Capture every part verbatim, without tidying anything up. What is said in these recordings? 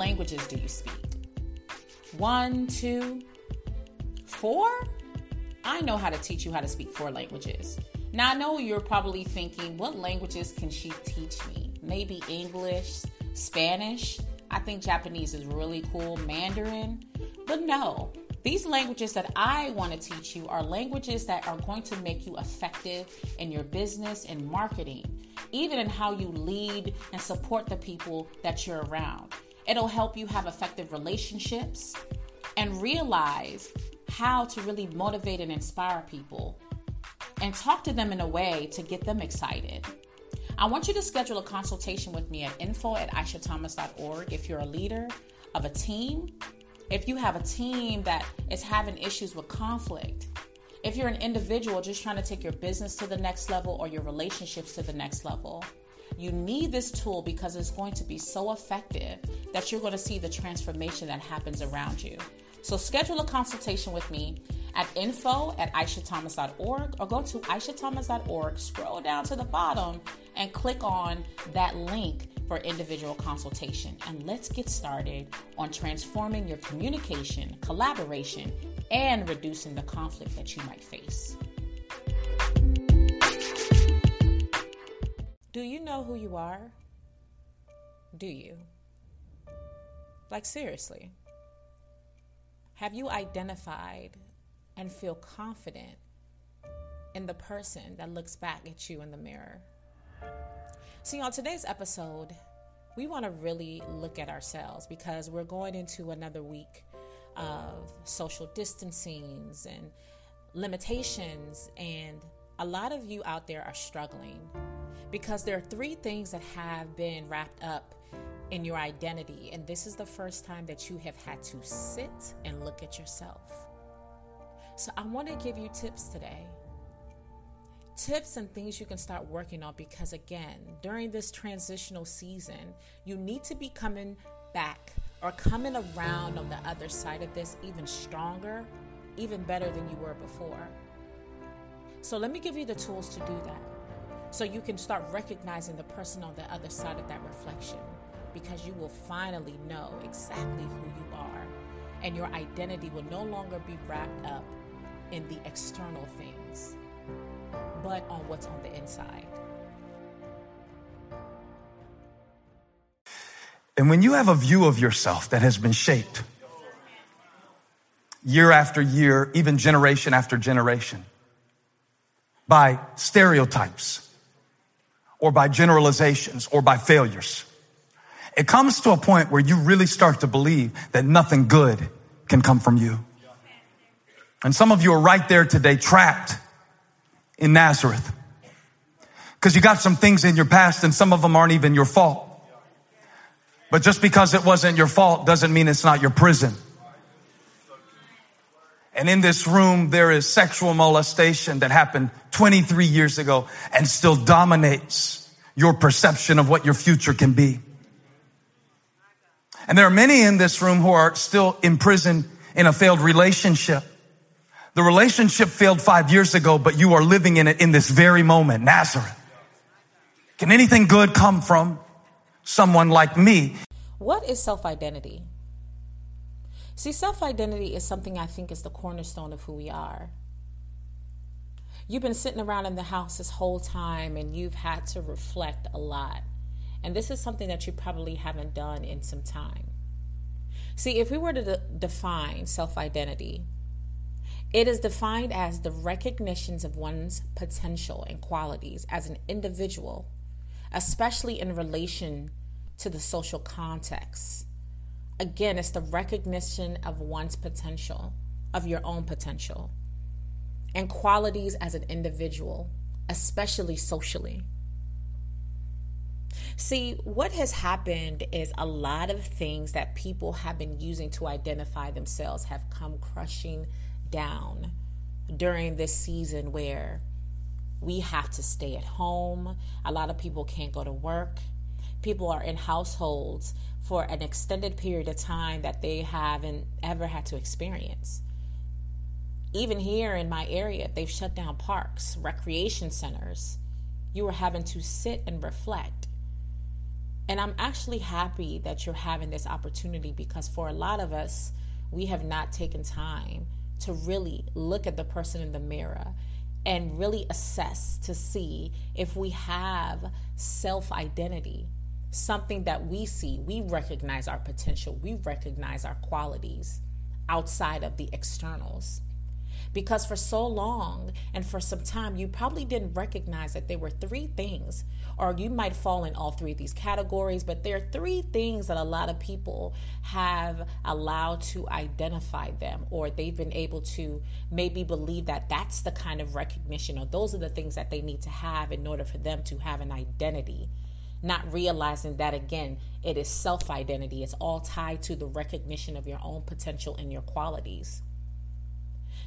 languages do you speak? One, two, four? I know how to teach you how to speak four languages. Now, I know you're probably thinking, what languages can she teach me? Maybe English, Spanish. I think Japanese is really cool, Mandarin. But no, these languages that I want to teach you are languages that are going to make you effective in your business and marketing, even in how you lead and support the people that you're around. It'll help you have effective relationships and realize how to really motivate and inspire people and talk to them in a way to get them excited. I want you to schedule a consultation with me at info at aisha thomas dot org if you're a leader of a team, if you have a team that is having issues with conflict, if you're an individual just trying to take your business to the next level or your relationships to the next level. You need this tool because it's going to be so effective that you're going to see the transformation that happens around you. So schedule a consultation with me at info at aisha thomas dot org or go to aisha thomas dot org, scroll down to the bottom and click on that link for individual consultation. And let's get started on transforming your communication, collaboration, and reducing the conflict that you might face. Do you know who you are? Do you? Like, seriously. Have you identified and feel confident in the person that looks back at you in the mirror? See, on today's episode, we want to really look at ourselves because we're going into another week of social distancing and limitations. And a lot of you out there are struggling because there are three things that have been wrapped up in your identity. And this is the first time that you have had to sit and look at yourself. So I want to give you tips today. Tips and things you can start working on because, again, during this transitional season, you need to be coming back or coming around on the other side of this even stronger, even better than you were before. So let me give you the tools to do that so you can start recognizing the person on the other side of that reflection, because you will finally know exactly who you are and your identity will no longer be wrapped up in the external things, but on what's on the inside. And when you have a view of yourself that has been shaped year after year, even generation after generation, by stereotypes or by generalizations or by failures, it comes to a point where you really start to believe that nothing good can come from you. And some of you are right there today, trapped in Nazareth, because you got some things in your past and some of them aren't even your fault. But just because it wasn't your fault doesn't mean it's not your prison. And in this room, there is sexual molestation that happened twenty-three years ago and still dominates your perception of what your future can be. And there are many in this room who are still imprisoned in a failed relationship. The relationship failed five years ago, but you are living in it in this very moment, Nazareth. Can anything good come from someone like me? What is self-identity? See, self-identity is something I think is the cornerstone of who we are. You've been sitting around in the house this whole time and you've had to reflect a lot. And this is something that you probably haven't done in some time. See, if we were to de- define self-identity, it is defined as the recognitions of one's potential and qualities as an individual, especially in relation to the social context. Again, it's the recognition of one's potential, of your own potential, and qualities as an individual, especially socially. See, what has happened is a lot of things that people have been using to identify themselves have come crushing down during this season where we have to stay at home. A lot of people can't go to work. People are in households for an extended period of time that they haven't ever had to experience. Even here in my area, they've shut down parks, recreation centers. You are having to sit and reflect And I'm actually happy that you're having this opportunity, because for a lot of us, we have not taken time to really look at the person in the mirror and really assess to see if we have self-identity, something that we see. We recognize our potential. We recognize our qualities outside of the externals. Because for so long and for some time, you probably didn't recognize that there were three things, or you might fall in all three of these categories, but there are three things that a lot of people have allowed to identify them, or they've been able to maybe believe that that's the kind of recognition, or those are the things that they need to have in order for them to have an identity, not realizing that, again, it is self-identity. It's all tied to the recognition of your own potential and your qualities.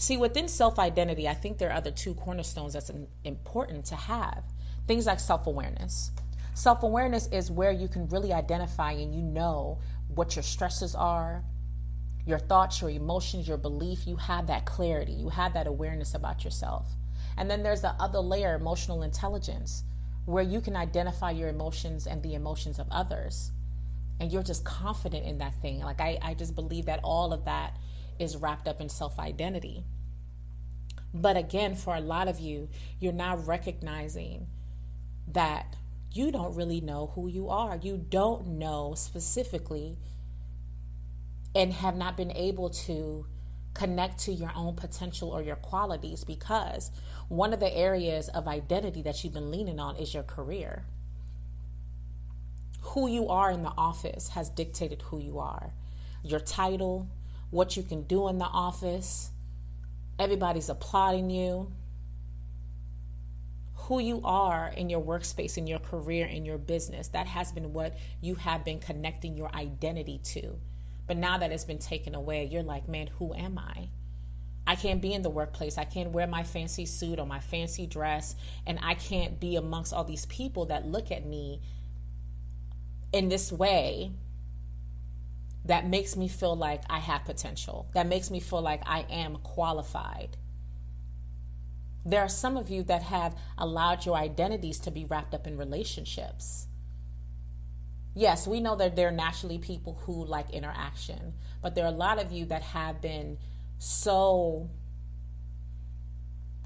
See, within self-identity, I think there are other two cornerstones that's important to have. Things like self-awareness. Self-awareness is where you can really identify and you know what your stresses are, your thoughts, your emotions, your belief. You have that clarity. You have that awareness about yourself. And then there's the other layer, emotional intelligence, where you can identify your emotions and the emotions of others. And you're just confident in that thing. Like I, I just believe that all of that is wrapped up in self-identity. But again, for a lot of you, you're now recognizing that you don't really know who you are. You don't know specifically and have not been able to connect to your own potential or your qualities, because one of the areas of identity that you've been leaning on is your career. Who you are in the office has dictated who you are. Your title, what you can do in the office, everybody's applauding you. Who you are in your workspace, in your career, in your business, that has been what you have been connecting your identity to. But now that it's been taken away, you're like, man, who am I? I can't be in the workplace. I can't wear my fancy suit or my fancy dress, and I can't be amongst all these people that look at me in this way that makes me feel like I have potential. That makes me feel like I am qualified. There are some of you that have allowed your identities to be wrapped up in relationships. Yes, we know that there are naturally people who like interaction, but there are a lot of you that have been so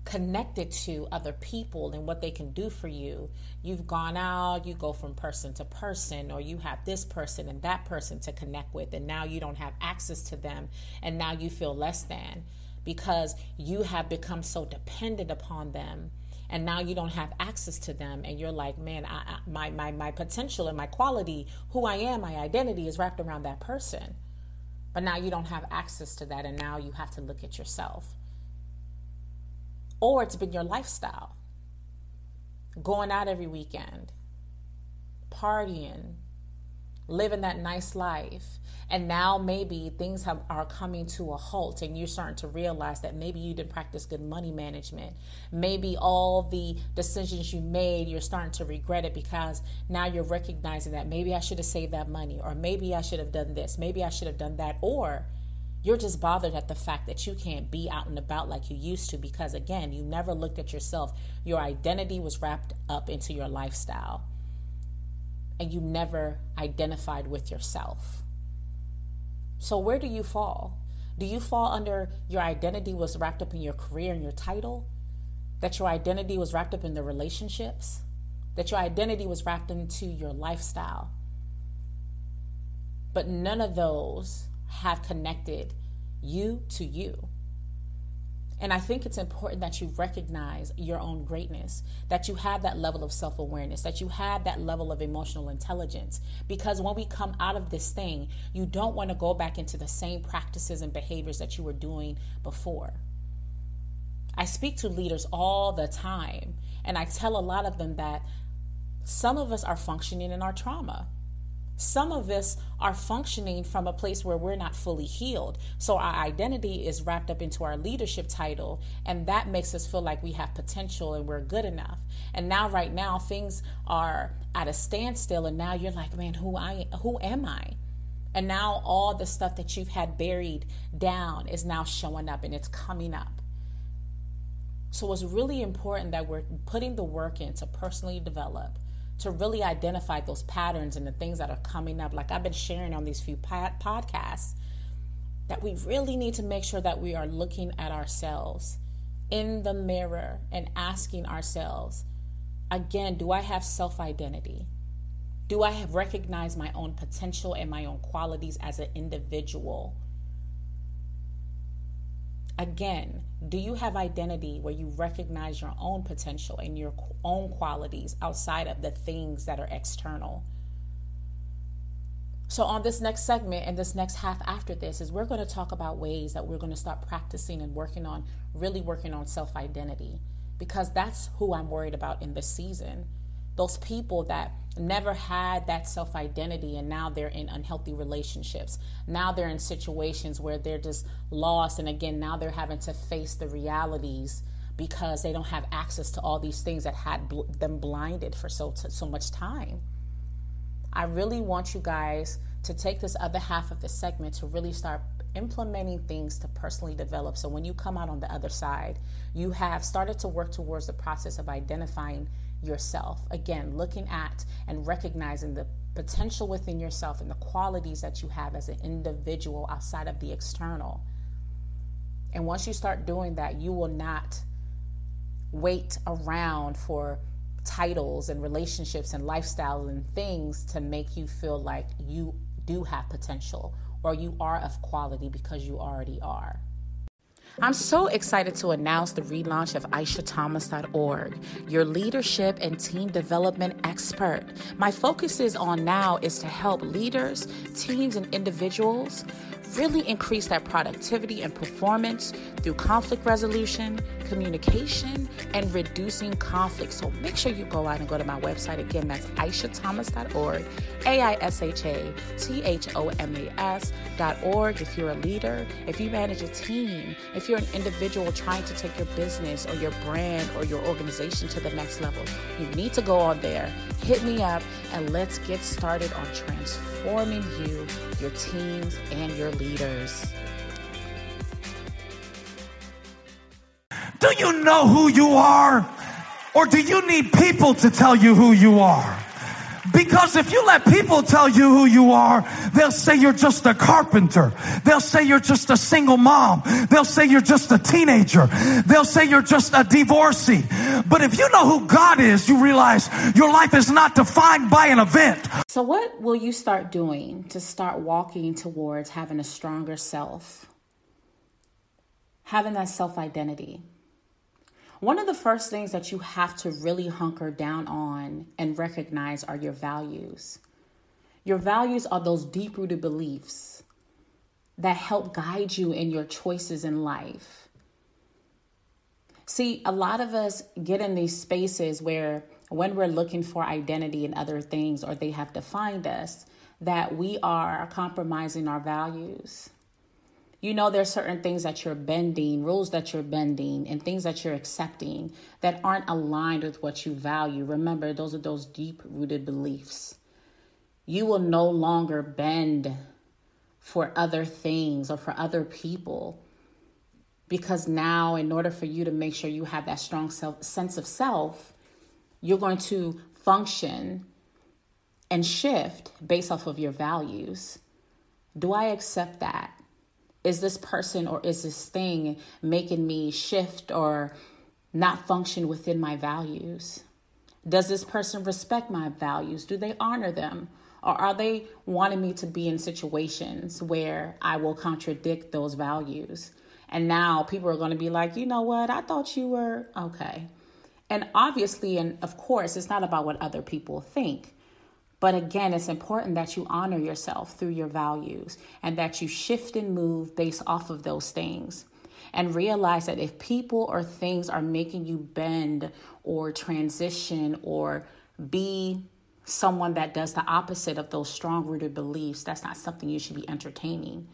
connected to other people and what they can do for you. You've gone out, you go from person to person, or you have this person and that person to connect with, and now you don't have access to them, and now you feel less than because you have become so dependent upon them, and now you don't have access to them, and you're like, man, I, I, my, my, my potential and my quality, who I am, my identity is wrapped around that person. But now you don't have access to that, and now you have to look at yourself. Or it's been your lifestyle. Going out every weekend, partying, living that nice life. And now maybe things have, are coming to a halt, and you're starting to realize that maybe you didn't practice good money management. Maybe all the decisions you made, you're starting to regret it, because now you're recognizing that maybe I should have saved that money, or maybe I should have done this, maybe I should have done that, or you're just bothered at the fact that you can't be out and about like you used to, because, again, you never looked at yourself. Your identity was wrapped up into your lifestyle, and you never identified with yourself. So where do you fall? Do you fall under your identity was wrapped up in your career and your title? That your identity was wrapped up in the relationships? That your identity was wrapped into your lifestyle? But none of those have connected you to you. And I think it's important that you recognize your own greatness, that you have that level of self-awareness, that you have that level of emotional intelligence. Because when we come out of this thing, you don't want to go back into the same practices and behaviors that you were doing before. I speak to leaders all the time, and I tell a lot of them that some of us are functioning in our trauma. Some of us are functioning from a place where we're not fully healed. So our identity is wrapped up into our leadership title, and that makes us feel like we have potential and we're good enough. And now right now things are at a standstill, and now you're like, man, who I who am I? And now all the stuff that you've had buried down is now showing up, and it's coming up. So it's really important that we're putting the work in to personally develop, to really identify those patterns and the things that are coming up. Like I've been sharing on these few pod- podcasts, that we really need to make sure that we are looking at ourselves in the mirror and asking ourselves, again, do I have self-identity? Do I have recognized my own potential and my own qualities as an individual? Again, do you have identity where you recognize your own potential and your own qualities outside of the things that are external? So on this next segment and this next half after this is we're going to talk about ways that we're going to start practicing and working on, really working on self-identity, because that's who I'm worried about in this season. Those people that never had that self-identity and now they're in unhealthy relationships. Now they're in situations where they're just lost. And again, now they're having to face the realities because they don't have access to all these things that had bl- them blinded for so, t- so much time. I really want you guys to take this other half of the segment to really start implementing things to personally develop. So when you come out on the other side, you have started to work towards the process of identifying yourself. Again, looking at and recognizing the potential within yourself and the qualities that you have as an individual outside of the external. And once you start doing that, you will not wait around for titles and relationships and lifestyles and things to make you feel like you do have potential or you are of quality, because you already are. I'm so excited to announce the relaunch of Aisha Thomas dot org, your leadership and team development expert. My focus is on now is to help leaders, teams, and individuals really increase their productivity and performance through conflict resolution, communication, and reducing conflict. So make sure you go out and go to my website. Again, that's Aisha Thomas dot org, A I S H A T H O M A S dot org. If you're a leader, if you manage a team, if you're an individual trying to take your business or your brand or your organization to the next level, you need to go on there, hit me up, and let's get started on transforming you, your teams, and your leaders. Do you know who you are? Or do you need people to tell you who you are? Because if you let people tell you who you are, they'll say you're just a carpenter. They'll say you're just a single mom. They'll say you're just a teenager. They'll say you're just a divorcee. But if you know who God is, you realize your life is not defined by an event. So what will you start doing to start walking towards having a stronger self? Having that self-identity. One of the first things that you have to really hunker down on and recognize are your values. Your values are those deep-rooted beliefs that help guide you in your choices in life. See, a lot of us get in these spaces where when we're looking for identity and other things, or they have defined us, that we are compromising our values. You know, there's certain things that you're bending, rules that you're bending, and things that you're accepting that aren't aligned with what you value. Remember, those are those deep-rooted beliefs. You will no longer bend for other things or for other people, because now, in order for you to make sure you have that strong self, sense of self, you're going to function and shift based off of your values. Do I accept that? Is this person or is this thing making me shift or not function within my values? Does this person respect my values? Do they honor them? Or are they wanting me to be in situations where I will contradict those values? And now people are going to be like, you know what? I thought you were okay. And obviously, and of course, it's not about what other people think. But again, it's important that you honor yourself through your values and that you shift and move based off of those things, and realize that if people or things are making you bend or transition or be someone that does the opposite of those strong-rooted beliefs, that's not something you should be entertaining.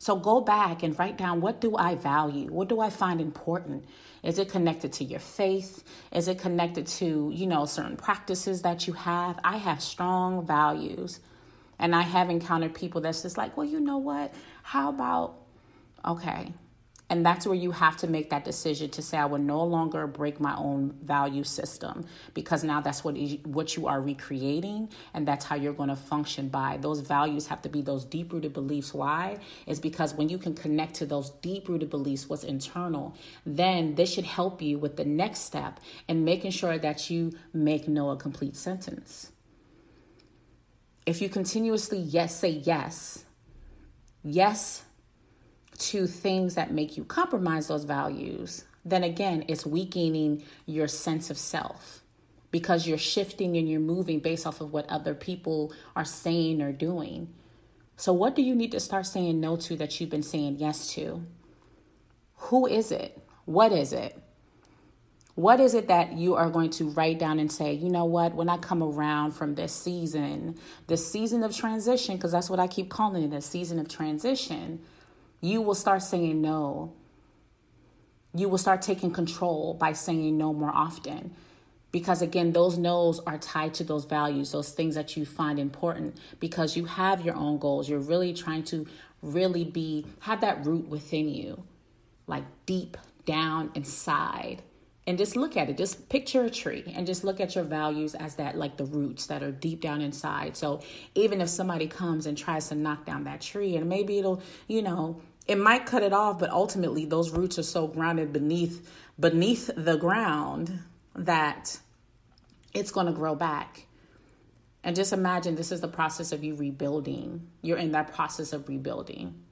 So go back and write down, what do I value? What do I find important? Is it connected to your faith? Is it connected to, you know, certain practices that you have? I have strong values, and I have encountered people that's just like, well, you know what? How about, okay, And that's where you have to make that decision to say, I will no longer break my own value system, because now that's what is, what you are recreating, and that's how you're going to function by. Those values have to be those deep-rooted beliefs. Why? Is because when you can connect to those deep-rooted beliefs, what's internal, then this should help you with the next step in making sure that you make no a complete sentence. If you continuously yes say yes, yes to things that make you compromise those values, then again, it's weakening your sense of self, because you're shifting and you're moving based off of what other people are saying or doing. So what do you need to start saying no to that you've been saying yes to? Who is it? What is it? What is it that you are going to write down and say, you know what, when I come around from this season, this season of transition, because that's what I keep calling it, a season of transition, you will start saying no. You will start taking control by saying no more often. Because again, those no's are tied to those values, those things that you find important, because you have your own goals. You're really trying to really be, have that root within you, like deep down inside. And just look at it, just picture a tree and just look at your values as that, like the roots that are deep down inside. So even if somebody comes and tries to knock down that tree, and maybe it'll, you know, it might cut it off, but ultimately those roots are so grounded beneath, beneath the ground that it's going to grow back. And just imagine this is the process of you rebuilding. You're in that process of rebuilding.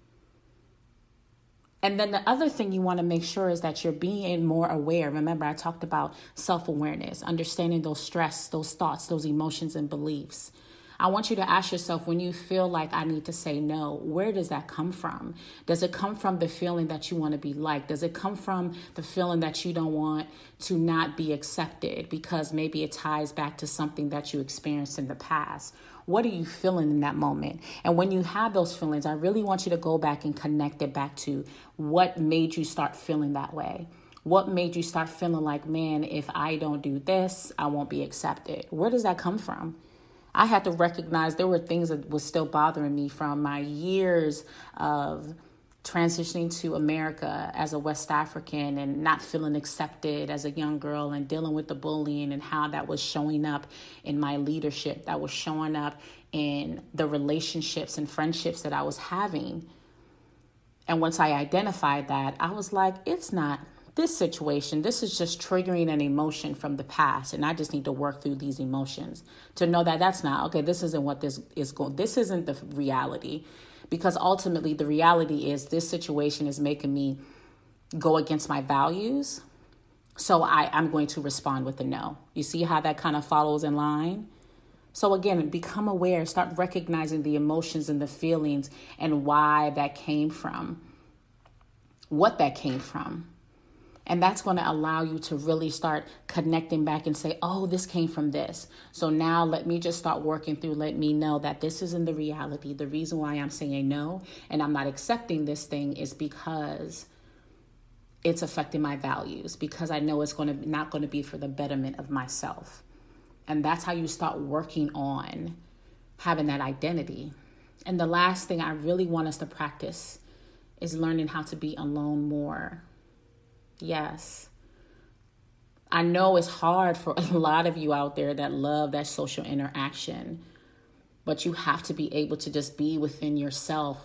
And then the other thing you want to make sure is that you're being more aware. Remember, I talked about self-awareness, understanding those stress, those thoughts, those emotions and beliefs. I want you to ask yourself, when you feel like I need to say no, where does that come from? Does it come from the feeling that you want to be liked? Does it come from the feeling that you don't want to not be accepted, because maybe it ties back to something that you experienced in the past? What are you feeling in that moment? And when you have those feelings, I really want you to go back and connect it back to what made you start feeling that way. What made you start feeling like, man, if I don't do this, I won't be accepted? Where does that come from? I had to recognize there were things that was still bothering me from my years of transitioning to America as a West African and not feeling accepted as a young girl, and dealing with the bullying and how that was showing up in my leadership, that was showing up in the relationships and friendships that I was having. And once I identified that, I was like, it's not this situation, this is just triggering an emotion from the past, and I just need to work through these emotions to know that that's not, okay, this isn't what this is going, this isn't the reality, because ultimately the reality is this situation is making me go against my values, so I, I'm going to respond with a no. You see how that kind of follows in line? So again, become aware, start recognizing the emotions and the feelings and why that came from, what that came from. And that's going to allow you to really start connecting back and say, oh, this came from this. So now let me just start working through. Let me know that this isn't the reality. The reason why I'm saying no and I'm not accepting this thing is because it's affecting my values, because I know it's going to not going to be for the betterment of myself. And that's how you start working on having that identity. And the last thing I really want us to practice is learning how to be alone more. Yes. I know it's hard for a lot of you out there that love that social interaction, but you have to be able to just be within yourself.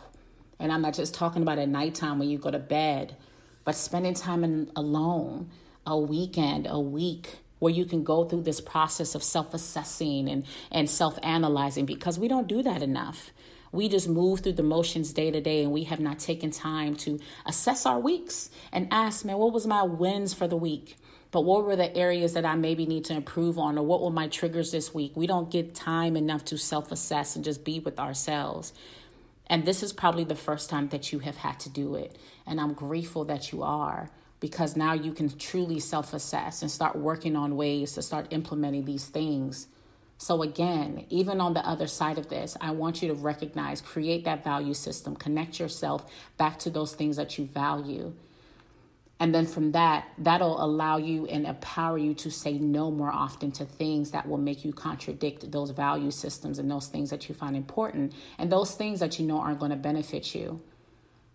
And I'm not just talking about at nighttime when you go to bed, but spending time in, alone, a weekend, a week, where you can go through this process of self-assessing and, and self-analyzing, because we don't do that enough. We just move through the motions day to day, and we have not taken time to assess our weeks and ask, man, what was my wins for the week? But what were the areas that I maybe need to improve on, or what were my triggers this week? We don't get time enough to self-assess and just be with ourselves. And this is probably the first time that you have had to do it. And I'm grateful that you are, because now you can truly self-assess and start working on ways to start implementing these things. So again, even on the other side of this, I want you to recognize, create that value system, connect yourself back to those things that you value. And then from that, that'll allow you and empower you to say no more often to things that will make you contradict those value systems and those things that you find important and those things that you know aren't going to benefit you.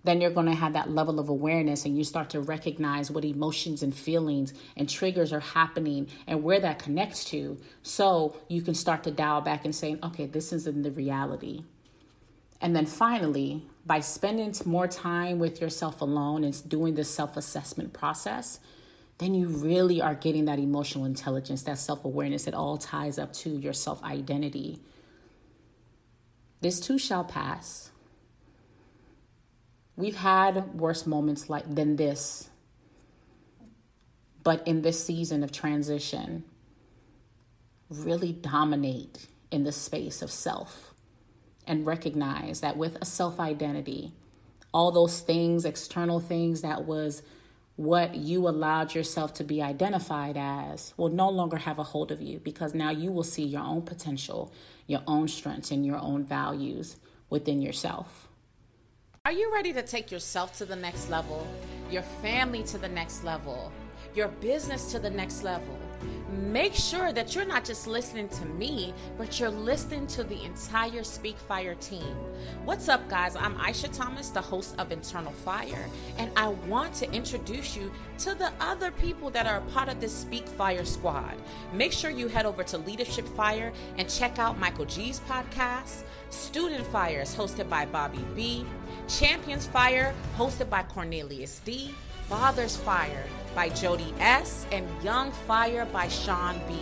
then you're going to have that level of awareness, and you start to recognize what emotions and feelings and triggers are happening and where that connects to. So you can start to dial back and say, okay, this isn't the reality. And then finally, by spending more time with yourself alone and doing this self-assessment process, then you really are getting that emotional intelligence, that self-awareness. It all ties up to your self-identity. This too shall pass. We've had worse moments like than this. But in this season of transition, really dominate in the space of self and recognize that with a self-identity, all those things, external things that was what you allowed yourself to be identified as will no longer have a hold of you, because now you will see your own potential, your own strengths, and your own values within yourself. Are you ready to take yourself to the next level, your family to the next level, your business to the next level? Make sure that you're not just listening to me, but you're listening to the entire Speak Fire team. What's up, guys? I'm Aisha Thomas, the host of Internal Fire, and I want to introduce you to the other people that are a part of this Speak Fire squad. Make sure you head over to Leadership Fire and check out Michael G's podcast. Student Fire is hosted by Bobby B. Champions Fire, hosted by Cornelius D. Father's Fire by Jody S. and Young Fire by Sean B.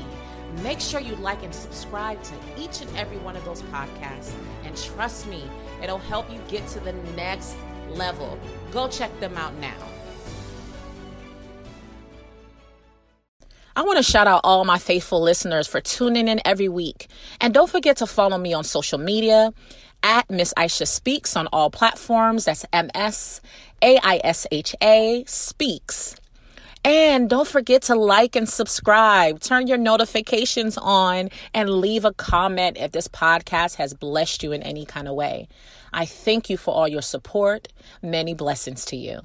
Make sure you like and subscribe to each and every one of those podcasts. And trust me, it'll help you get to the next level. Go check them out now. I want to shout out all my faithful listeners for tuning in every week. And don't forget to follow me on social media at Miss Aisha Speaks on all platforms. That's M S A I S H A Speaks. And don't forget to like and subscribe. Turn your notifications on and leave a comment if this podcast has blessed you in any kind of way. I thank you for all your support. Many blessings to you.